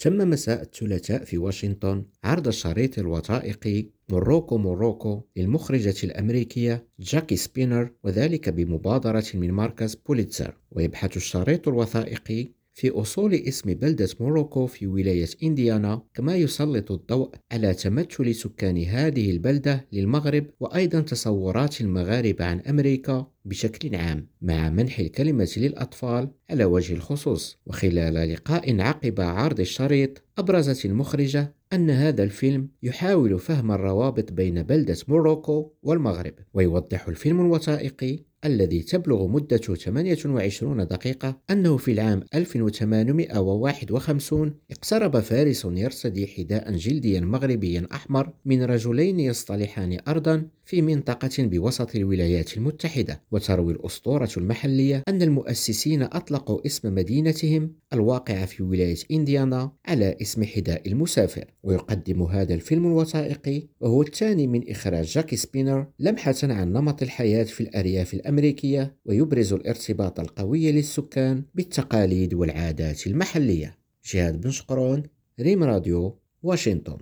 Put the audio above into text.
تم مساء الثلاثاء في واشنطن عرض الشريط الوثائقي موروكو موروكو للمخرجة الأمريكية جاكي سبينر، وذلك بمبادرة من مركز بوليتزر. ويبحث الشريط الوثائقي في أصول اسم بلدة موروكو في ولاية إنديانا، كما يسلط الضوء على تمثل سكان هذه البلدة للمغرب، وأيضا تصورات المغاربة عن أمريكا بشكل عام، مع منح الكلمة للأطفال على وجه الخصوص. وخلال لقاء عقب عرض الشريط، أبرزت المخرجة أن هذا الفيلم يحاول فهم الروابط بين بلدة موروكو والمغرب. ويوضح الفيلم الوثائقي الذي تبلغ مدته 28 دقيقة أنه في العام 1851 اقترب فارس يرتدي حذاء جلديا مغربيا أحمر من رجلين يصطلحان أرضا في منطقة بوسط الولايات المتحدة. وتروي الأسطورة المحلية أن المؤسسين أطلقوا اسم مدينتهم الواقعة في ولاية إنديانا على اسم حذاء المسافر. ويقدم هذا الفيلم الوثائقي، وهو الثاني من إخراج جاكي سبينر، لمحة عن نمط الحياة في الأرياف الأمريكية، ويبرز الارتباط القوي للسكان بالتقاليد والعادات المحلية. جهاد بن شقرون، ريم راديو، واشنطن.